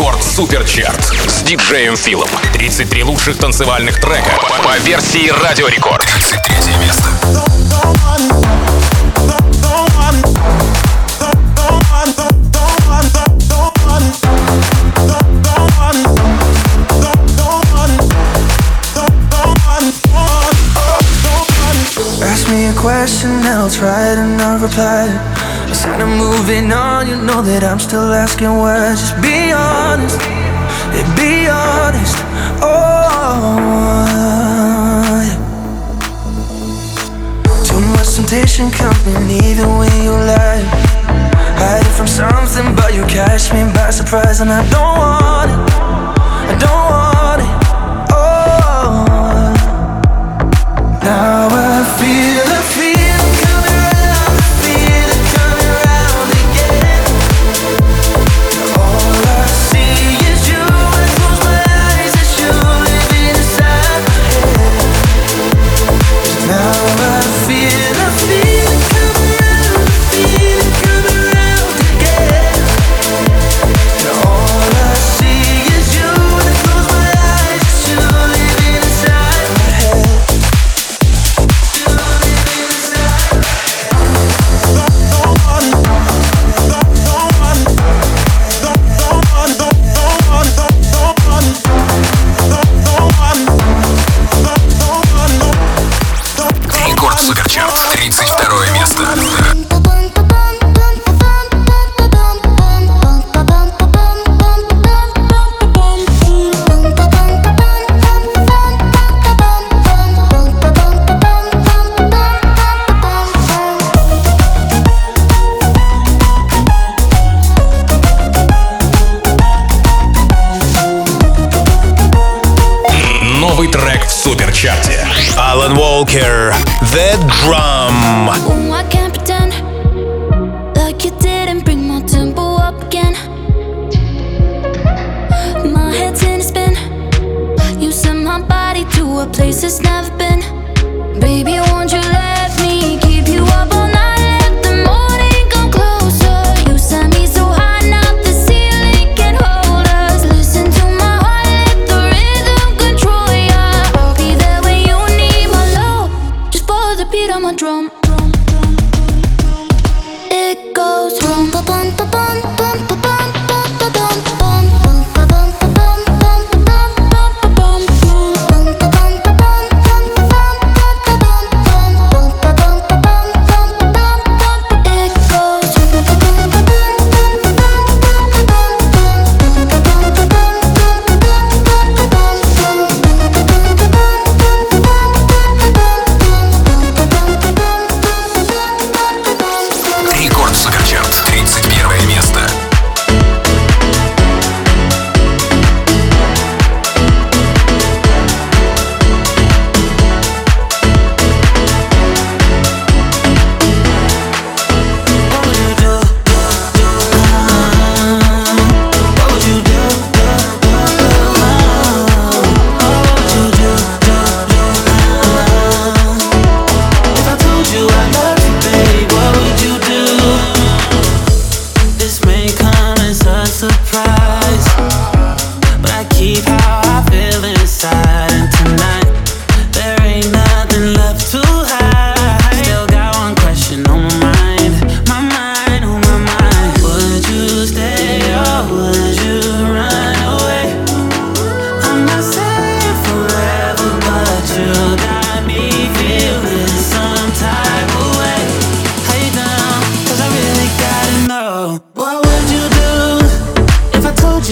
Рекорд Суперчарт с диджеем Филом. 33 лучших танцевальных трека по версии Радио Рекорд. 33 место. Ask me a question, I'll try to not reply. Instead of moving on, you know that I'm still asking why. Just be honest, yeah, be honest. Oh, yeah. Too much temptation coming either way you lie. Hide it from something, but you catch me by surprise, and I don't want it. I don't want it. Oh, now I feel it.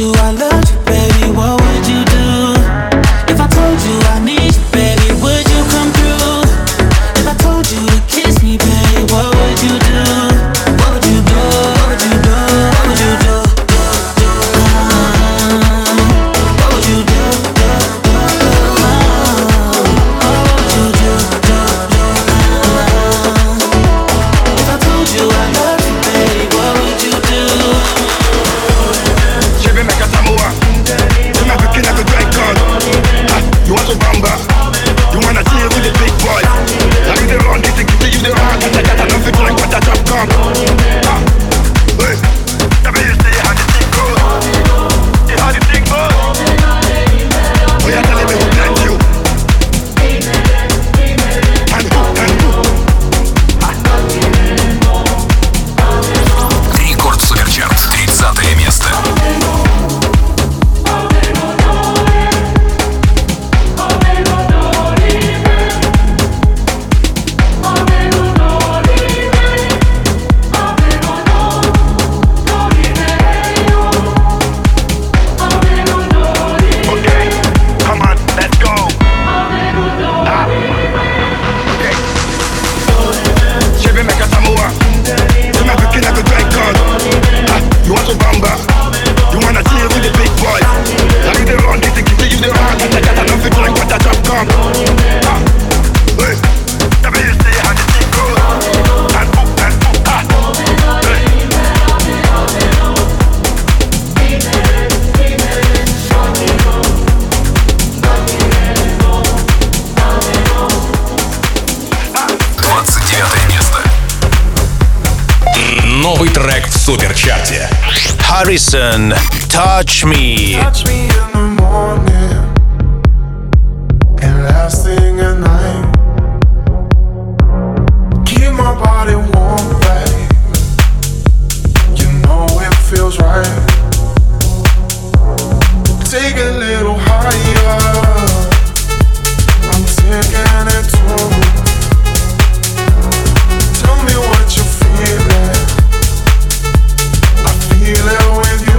I love you, baby, what would you do? If I told суперчарте. Harrison, touch me. Touch me in the morning and last thing at night. Keep my body warm, babe. You know it feels right. Take a little higher. I'm taking it too. Tell me what you're feeling. I feel it with you.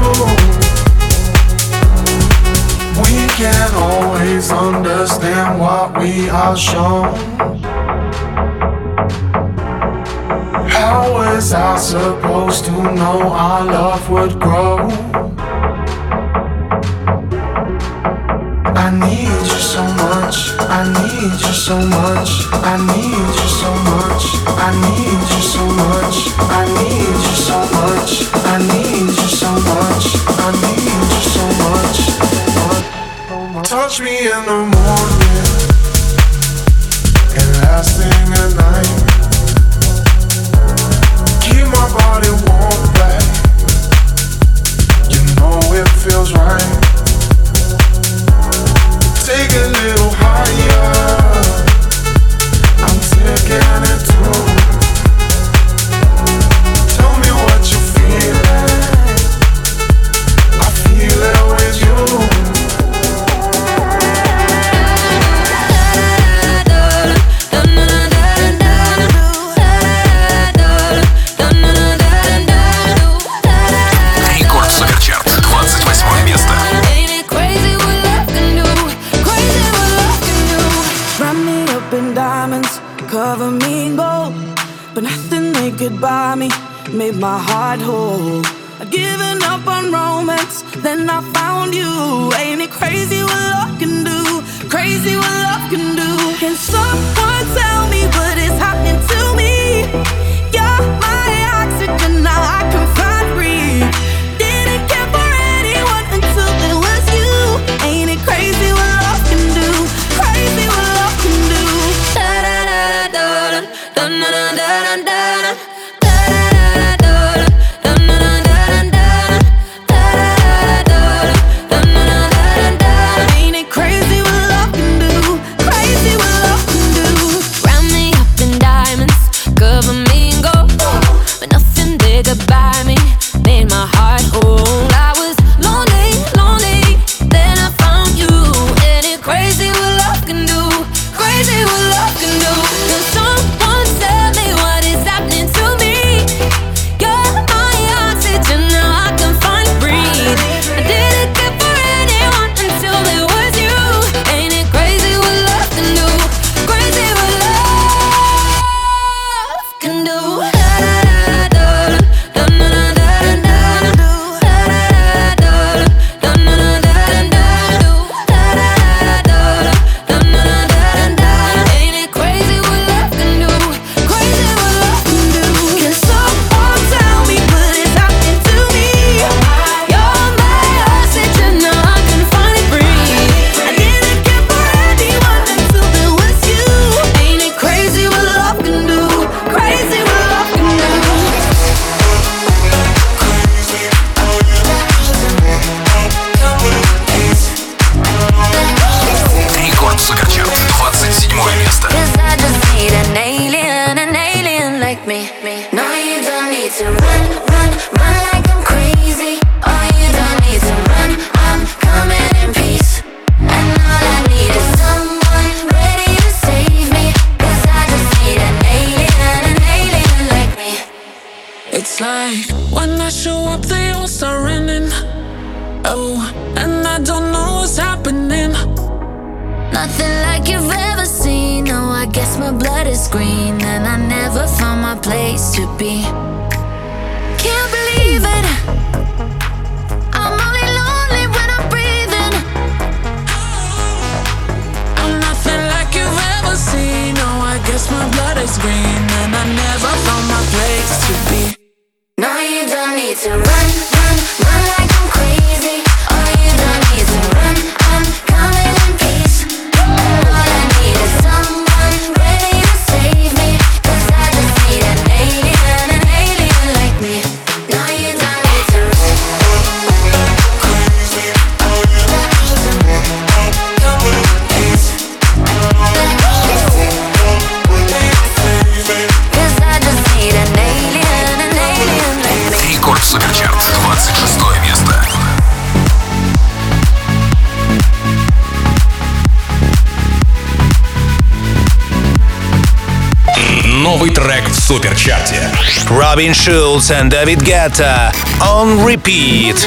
We can't always understand what we are shown. How was I supposed to know our love would grow? I need you so much, I need you so much, I need you so much, I need you so much, I need you so much, I need you so much, I need you so much. Touch me in the morning and last thing at night. Keep my body warm, babe. You know it feels right. Take a little higher. I'm taking it too. Tell me what you're feeling. I feel it with you. Рекорд Суперчарт, 28 место. Cover me in gold, but nothing they could buy me made my heart whole. I'd given up on romance, then I found you. Ain't it crazy what love can do? Crazy what love can do. Can someone tell me what is happening to me? You're my oxygen, now I can find free. Didn't care for anyone until it was you. Ain't it crazy what love can do? Crazy what love can do. Now you в суперчарте. Robin Schulz and David Guetta on repeat.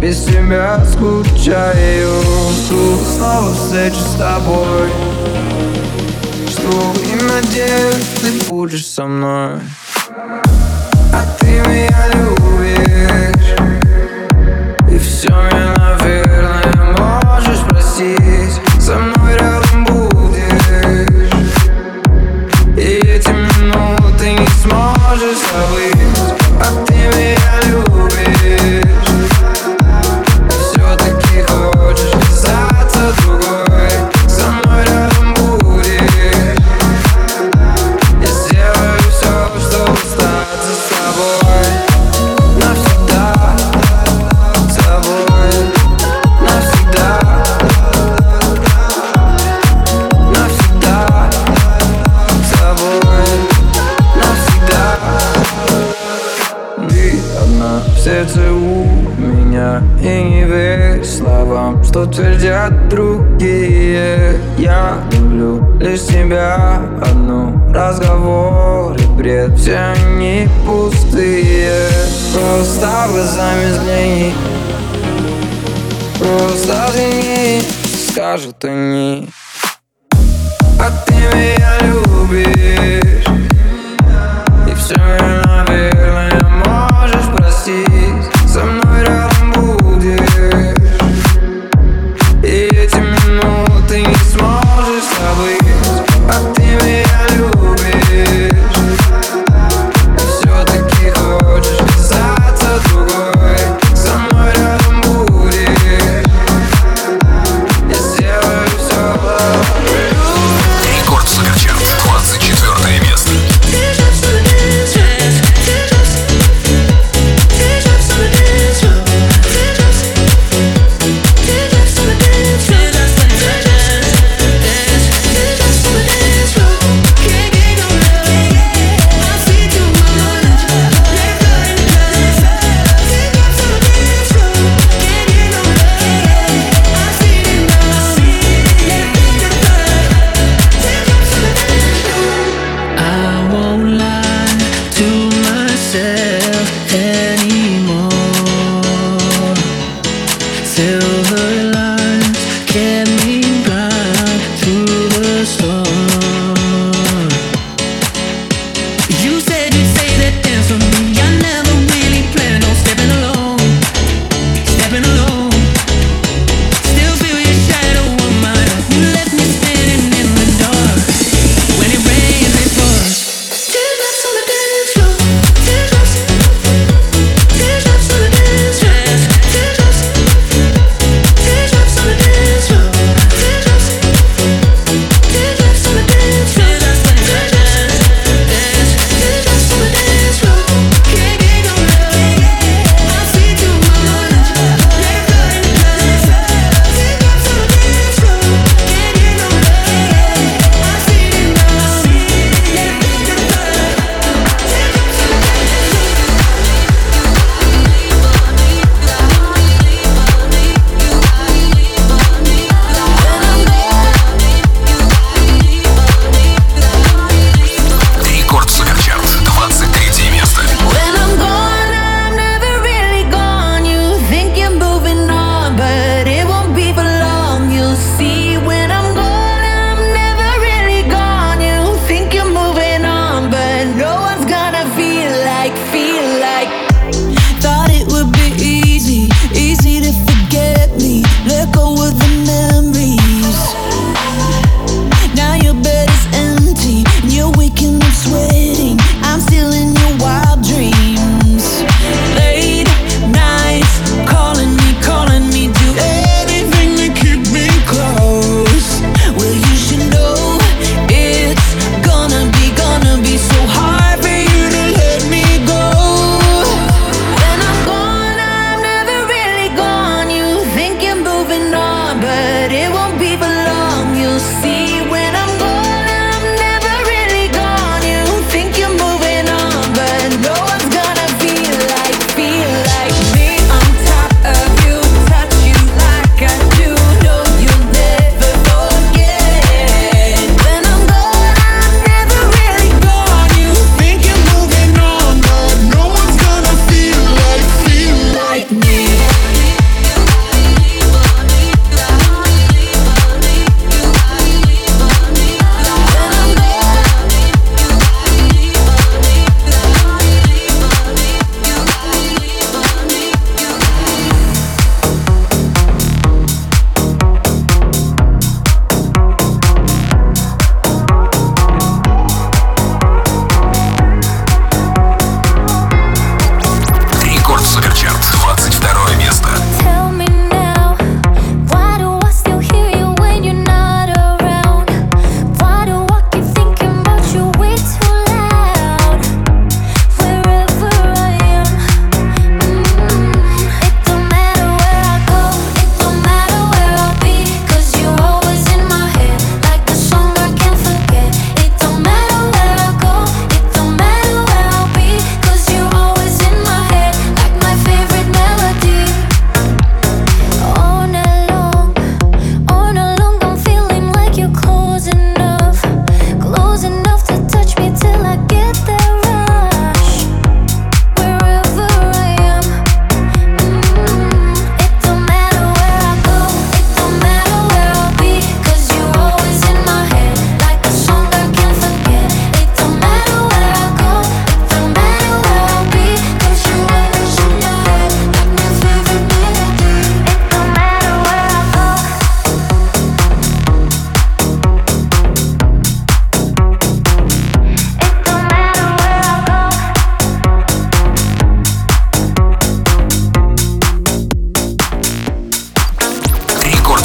Без тебя скучаю. Жду снова встречи с тобой. Жду и надеюсь, ты будешь со мной. А ты меня любишь, и все мне, наверное, можешь простить. Со мной рядом будешь, и эти минуты не сможешь забыть. А ты меня любишь, что твердят другие. Я люблю лишь тебя одну. Разговор и бред, все они пустые. Просто глазами взгляни, просто взгляни, скажут они. А ты меня любишь, и все мне, наверное, можешь простить. Со мной рядом будешь, ты не сможешь забыть. А ты меня любишь, и все-таки хочешь казаться другой. Со мной рядом будешь, я сделаю все. Рекорд Суперчарт, 24 место.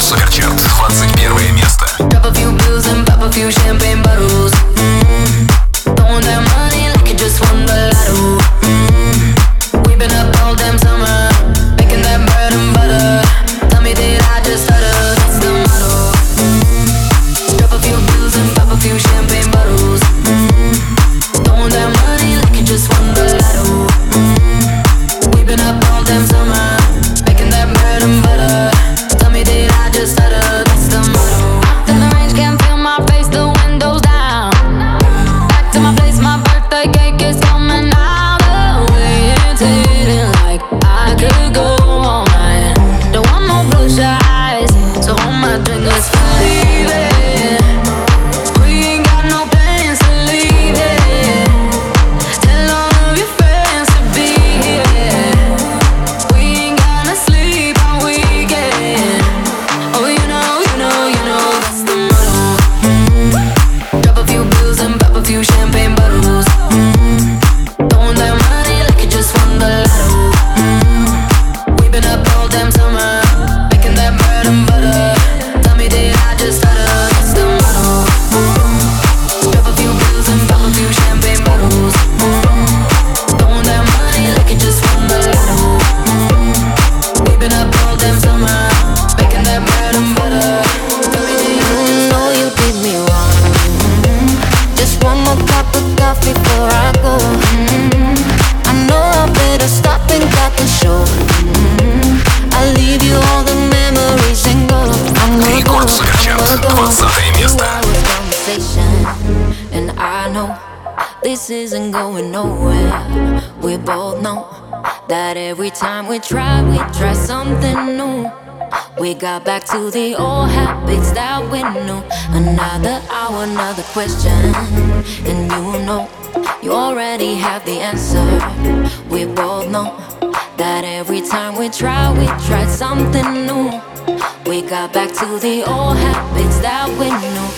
Суперчарт, 21 место. Try something new. We got back to the old habits that we knew. Another hour, another question, and you know you already have the answer. We both know that every time we try something new. We got back to the old habits that we knew.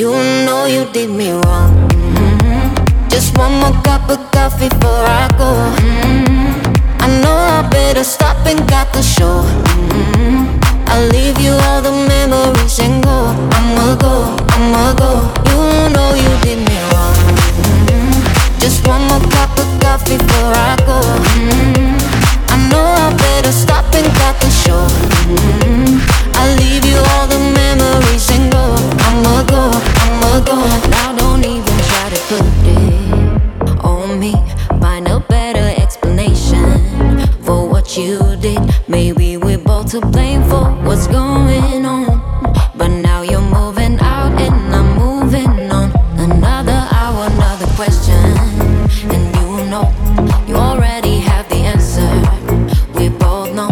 You know you did me wrong. Mm-hmm. Just one more cup of coffee before I go. Mm-hmm. I know I better stop and got the show. Mm-hmm. I'll leave you all the memories and go. I'ma go, I'ma go. You know you did me wrong. Mm-hmm. Just one more cup of coffee before I go. Mm-hmm. I know I better stop and got the show. Mm-hmm. I'll leave you all the memories and go. I'ma go, I'ma go. Now don't even try to put it on me. Find a better explanation for what you did. Maybe we're both to blame for what's going on. But now you're moving out and I'm moving on. Another hour, another question, and you know you already have the answer. We both know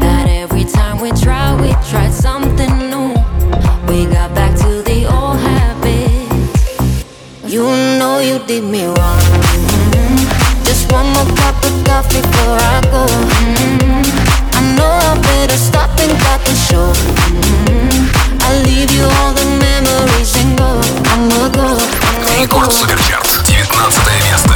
that every time we try something new. We got back to the old habits. You know you did me wrong. One more cup of coffee before I go. Mm-hmm. I know I better stop and got the show. Mm-hmm. I'll leave you all the memories and go. I'ma go, I'ma go. Рекорд Суперчарт, 19 место.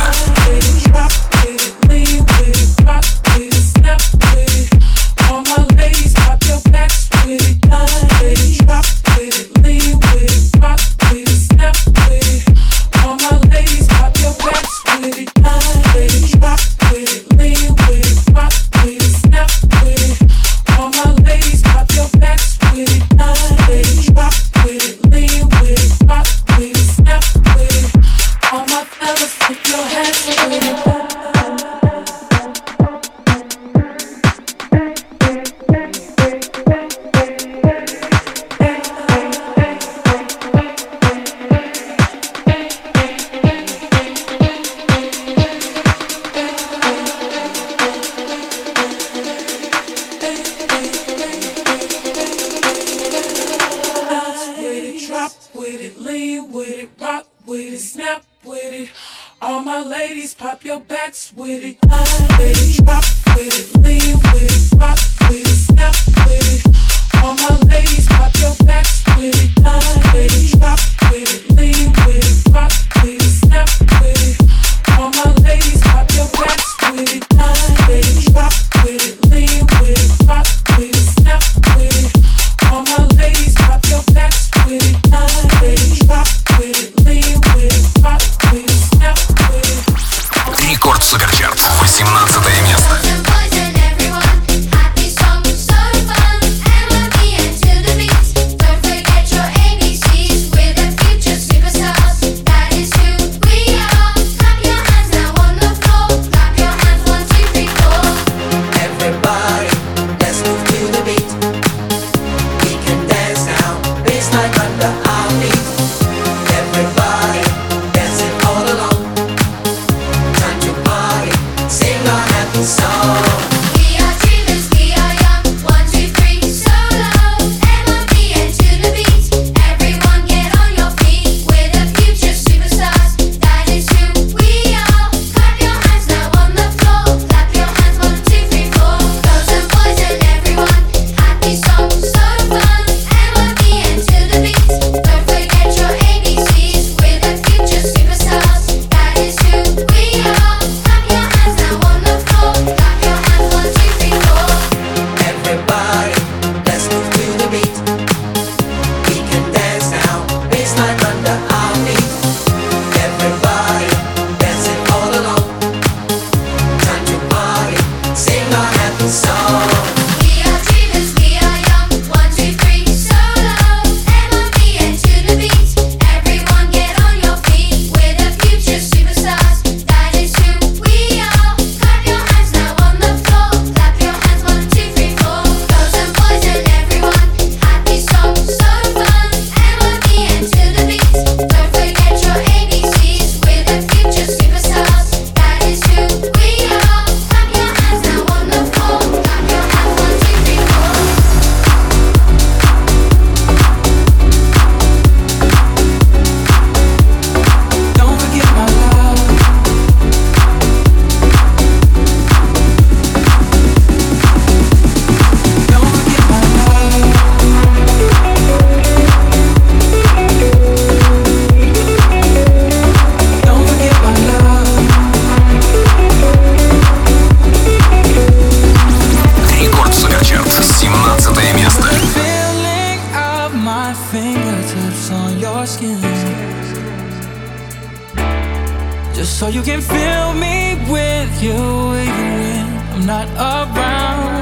so you can fill me with you even when I'm not around.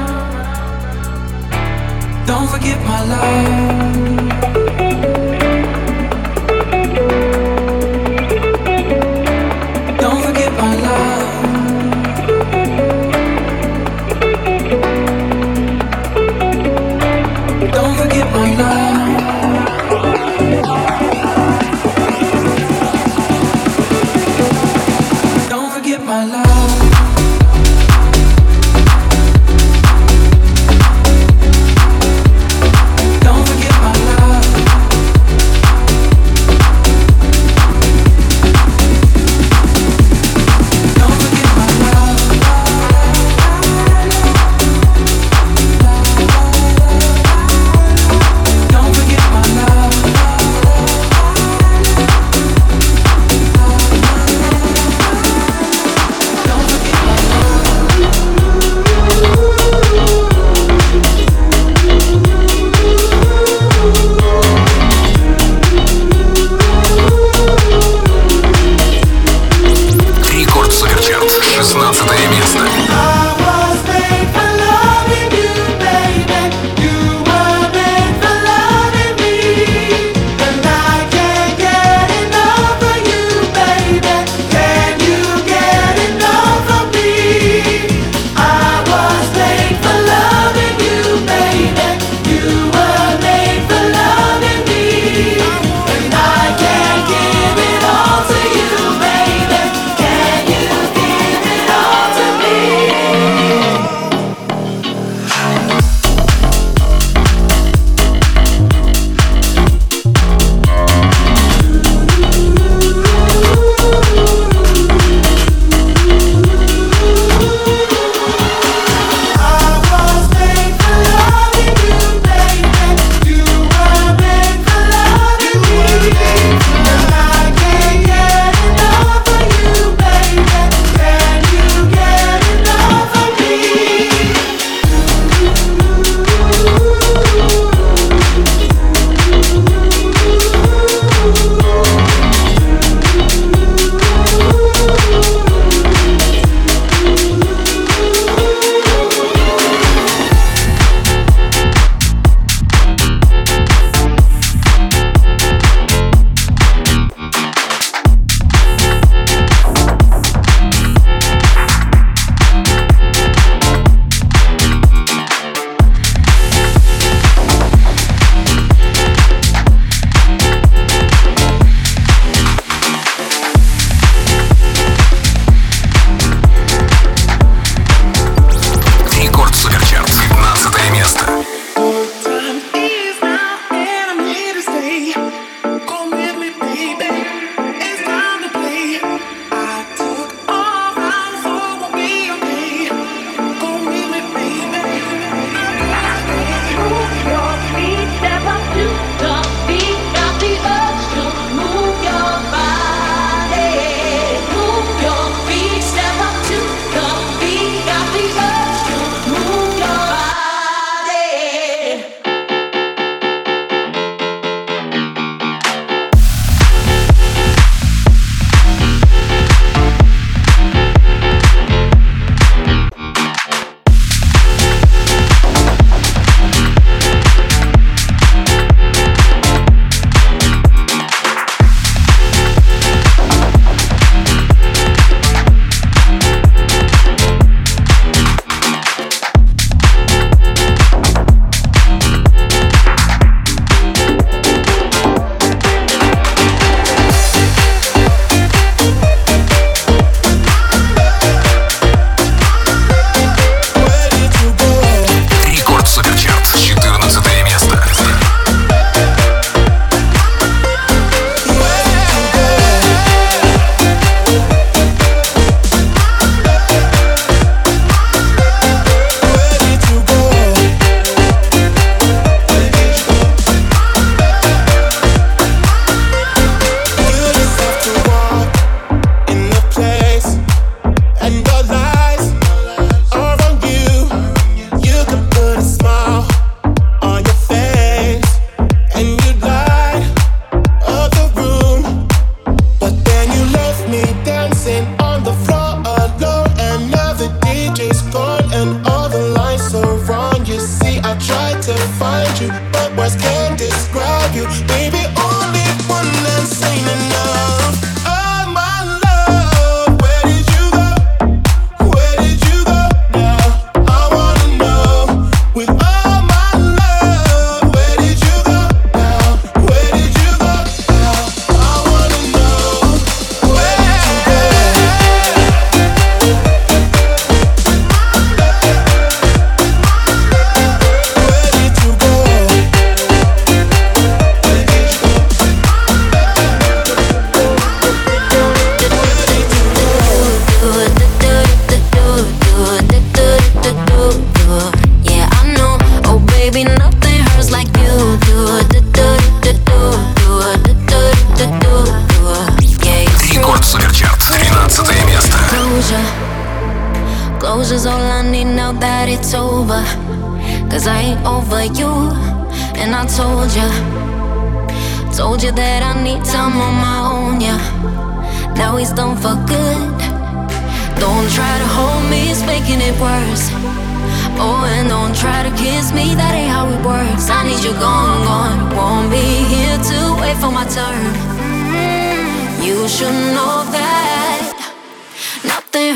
Don't forget my love. find you, but words can't describe you, baby. Only one that's ain't enough. Oh my love, where did you go? Where did you go now? I wanna know. With all my love, where did you go now? Where did you go now? I wanna know. Where did you go? Where did you go? Where did you go? Where did you go? Yeah, I know. Oh baby, nothing hurts like you do. Yeah, it's true. Рекорд Суперчарт, 13 место. Closure, closure's all I need now that it's over. 'Cause I ain't over you, and I told you that I need time on my own, yeah. Now it's done for good. Don't try to hold me, it's making it worse. Oh, and don't try to kiss me, that ain't how it works. I need you gone, gone. Won't be here to wait for my turn. You should know that nothing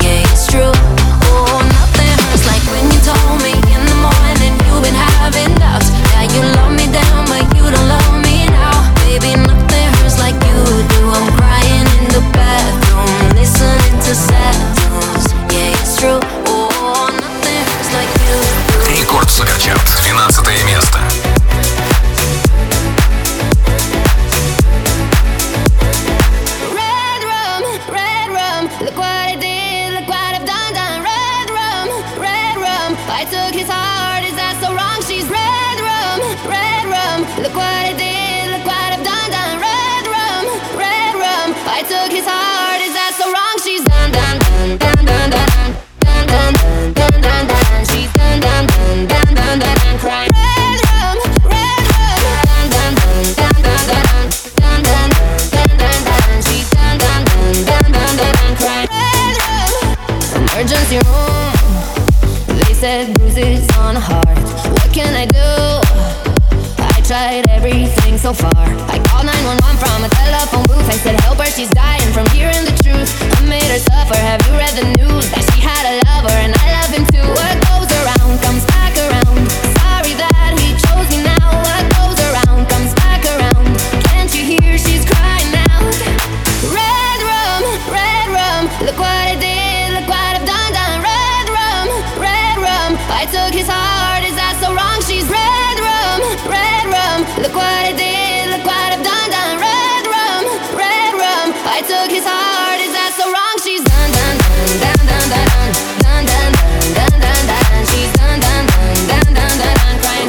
Yeah, it's true. Oh, nothing hurts like when you told me in the morning you've been having doubts. Yeah, you love me down, but you don't love me now. Baby, nothing hurts like you do. I'm crying in the bathroom, listening to sad tunes. Yeah, it's true. Oh, nothing hurts like you do. Рекорд Суперчарт, 12 место. Red room, look what I did, look what I've done. Red room, I took his heart, is that so wrong? She's red room, look what I did, look what I've done. Red room, I took his heart, is that so wrong? She's done, done, done, done, done, done, done, done, done, done, done. She's done, done, done, done, done, done, done, crying. Red room, done, done, done, done, done, done. Dun dun dun dun dun, she's dun dun dun dun dun dun, crying. Red room, emergency room. They said bruises on the heart. What can I do? I tried everything so far. I called 911 from a telephone booth. I said help her, she's dying from hearing the truth. I made her suffer. Have you read the news? That she had a lover and I love him too. What goes around comes back around. Sorry that he chose me now. What goes around comes back around. Can't you hear she's crying out? Red room, look what I did, look what I've done. Red room, I took his heart, is that so wrong? She's red room, look what I did, look what I've done. Red room, I took his heart, is that so wrong? She's done, done, done, done, done, done, done, done, done, done, done, done. She's done, done, done, done, done, done, done, crying.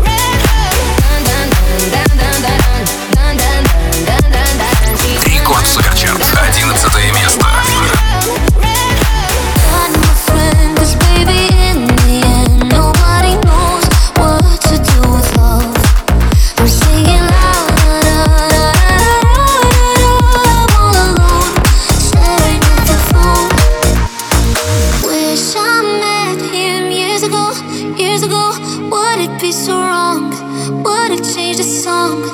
Red room, done, done, done, done, done, done, done, done, done, done, done. She's done, Рекорд Суперчарт, 11 место. Got my friend, 'cause baby, in the end, nobody knows what to do with love. I'm singing loud, I'm all alone, staring at the phone. Wish I met him years ago, years ago. Would it be so wrong? Would it change the song?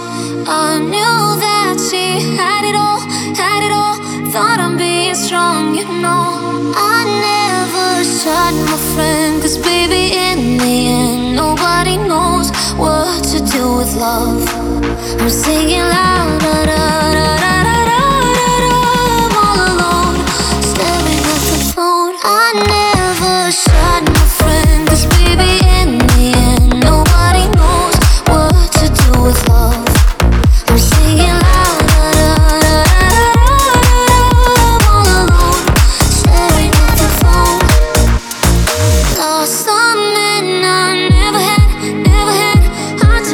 I knew that she had it all, thought I'm being strong, you know. I never shot my friend, 'cause baby, in the end, nobody knows what to do with love. I'm singing loud, I'm all alone, staring at the phone. I never shot my friend, 'cause baby, in the end, nobody knows what to do with love. I'm singing loud, I'm all alone, staring at the phone. Lost a man I never had, never had. I just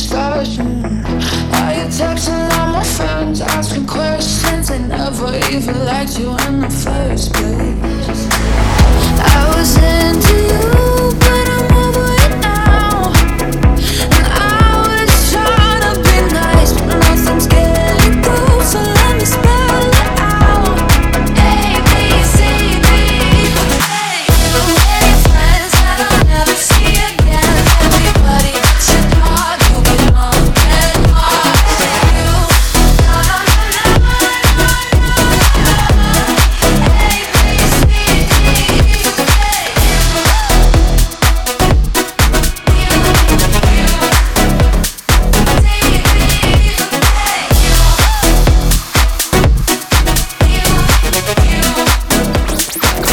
discussion. Are you texting all my friends, asking questions? They never even liked you in the first place. I was into you, but I'm over it now. And I was trying to be nice, but nothing's getting through. So let me spell it out. A, B, C, D. Hey, the way friends that I'll never see again. Everybody got your dog, you get on and on. And you, A, B, C, D.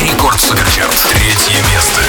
Рекорд Суперчарт. Третье место.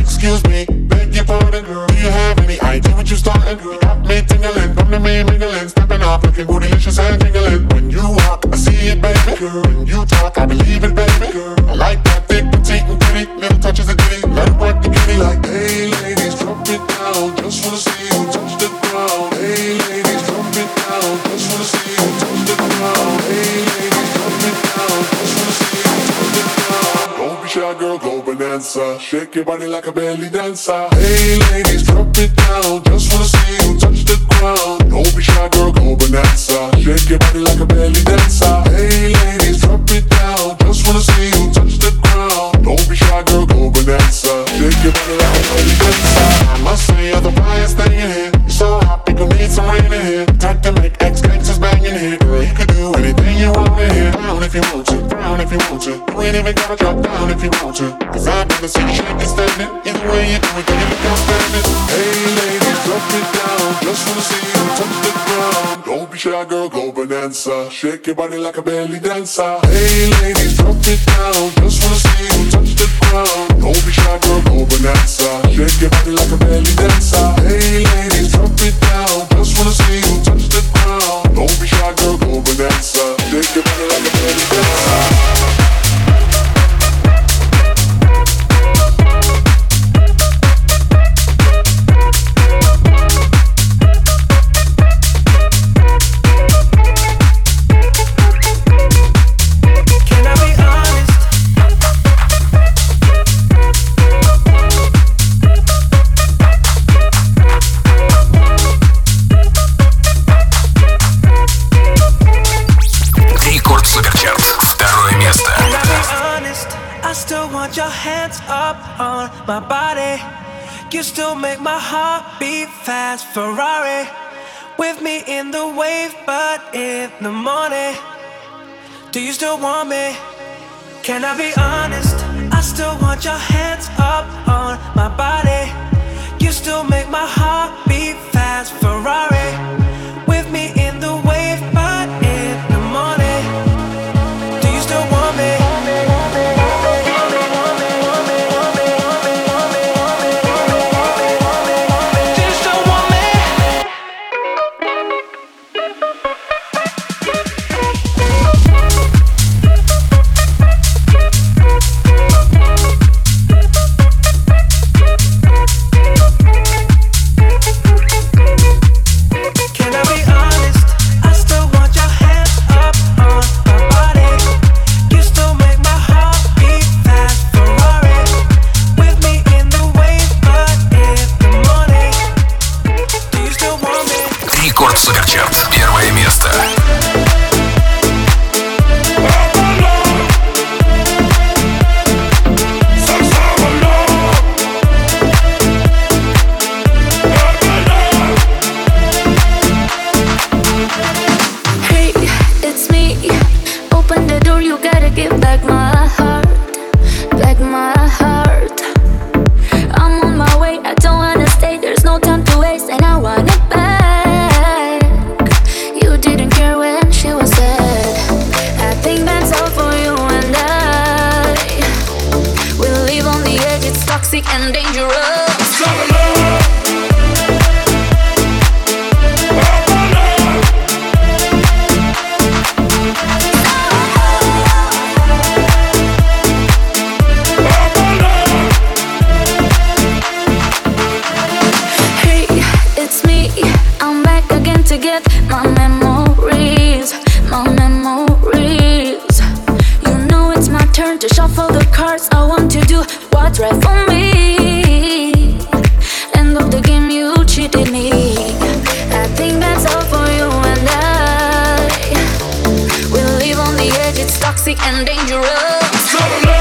Excuse me, beg your pardon, girl. Do you have any idea what you're starting, girl? Got me tingling, come to me mingling, stepping off, looking bootylicious and tingling. When you walk, I see it, baby, girl. When you talk, I believe it, baby, girl. I like that thick, petite, and pretty, little touches of ditty, let it work the kitty. Like, hey, ladies, drop it down, just wanna see you touch the ground. Hey, ladies, drop it down, just wanna see you touch the ground. Hey, ladies, drop it down, just wanna see you touch the ground. Don't be shy, girl, go bonanza, shake your body like a belly dancer. Hey, ladies, drop it down, just wanna see you touch the ground. Don't be shy, girl, go bonanza, shake your body like a belly dancer. Hey, ladies, drop it down, just wanna see you touch the ground. Don't be shy, girl, go bonanza, shake your body like a belly dancer. I must say, otherwise, stay in here. You're so hot, you need some rain in here. Time to make ex-gangsters bang in here. Girl, you can do anything you want in here. Down if you want to, down if you want to. You ain't even gotta drop down if you want to. Cause I'd rather see you shake and stand it. Either way you do it, then you look outstanding. Hey ladies, drop it down, just wanna see you touch the ground. Don't be shy, girl, go bonanza, shake your body like a belly dancer. Hey ladies, drop it down, just wanna see you touch the ground. Don't be shy, girl, go bonanza, shake your body like a belly dancer. Hey ladies, drop it down, just wanna see you touch the ground. Don't be shy, girl, go bonanza, shake your body like a belly dancer. My body, you still make my heart beat fast. Ferrari, with me in the wave, but in the morning, do you still want me? Can I be honest? I still want your hands up on my body. You still make my heart beat fast. Ferrari, with me in the wave, but in the morning, do you still want me? And dangerous. time to shuffle the cards. I want to do what's right for me. End of the game, you cheated me. I think that's all for you and I. We live on the edge, it's toxic and dangerous.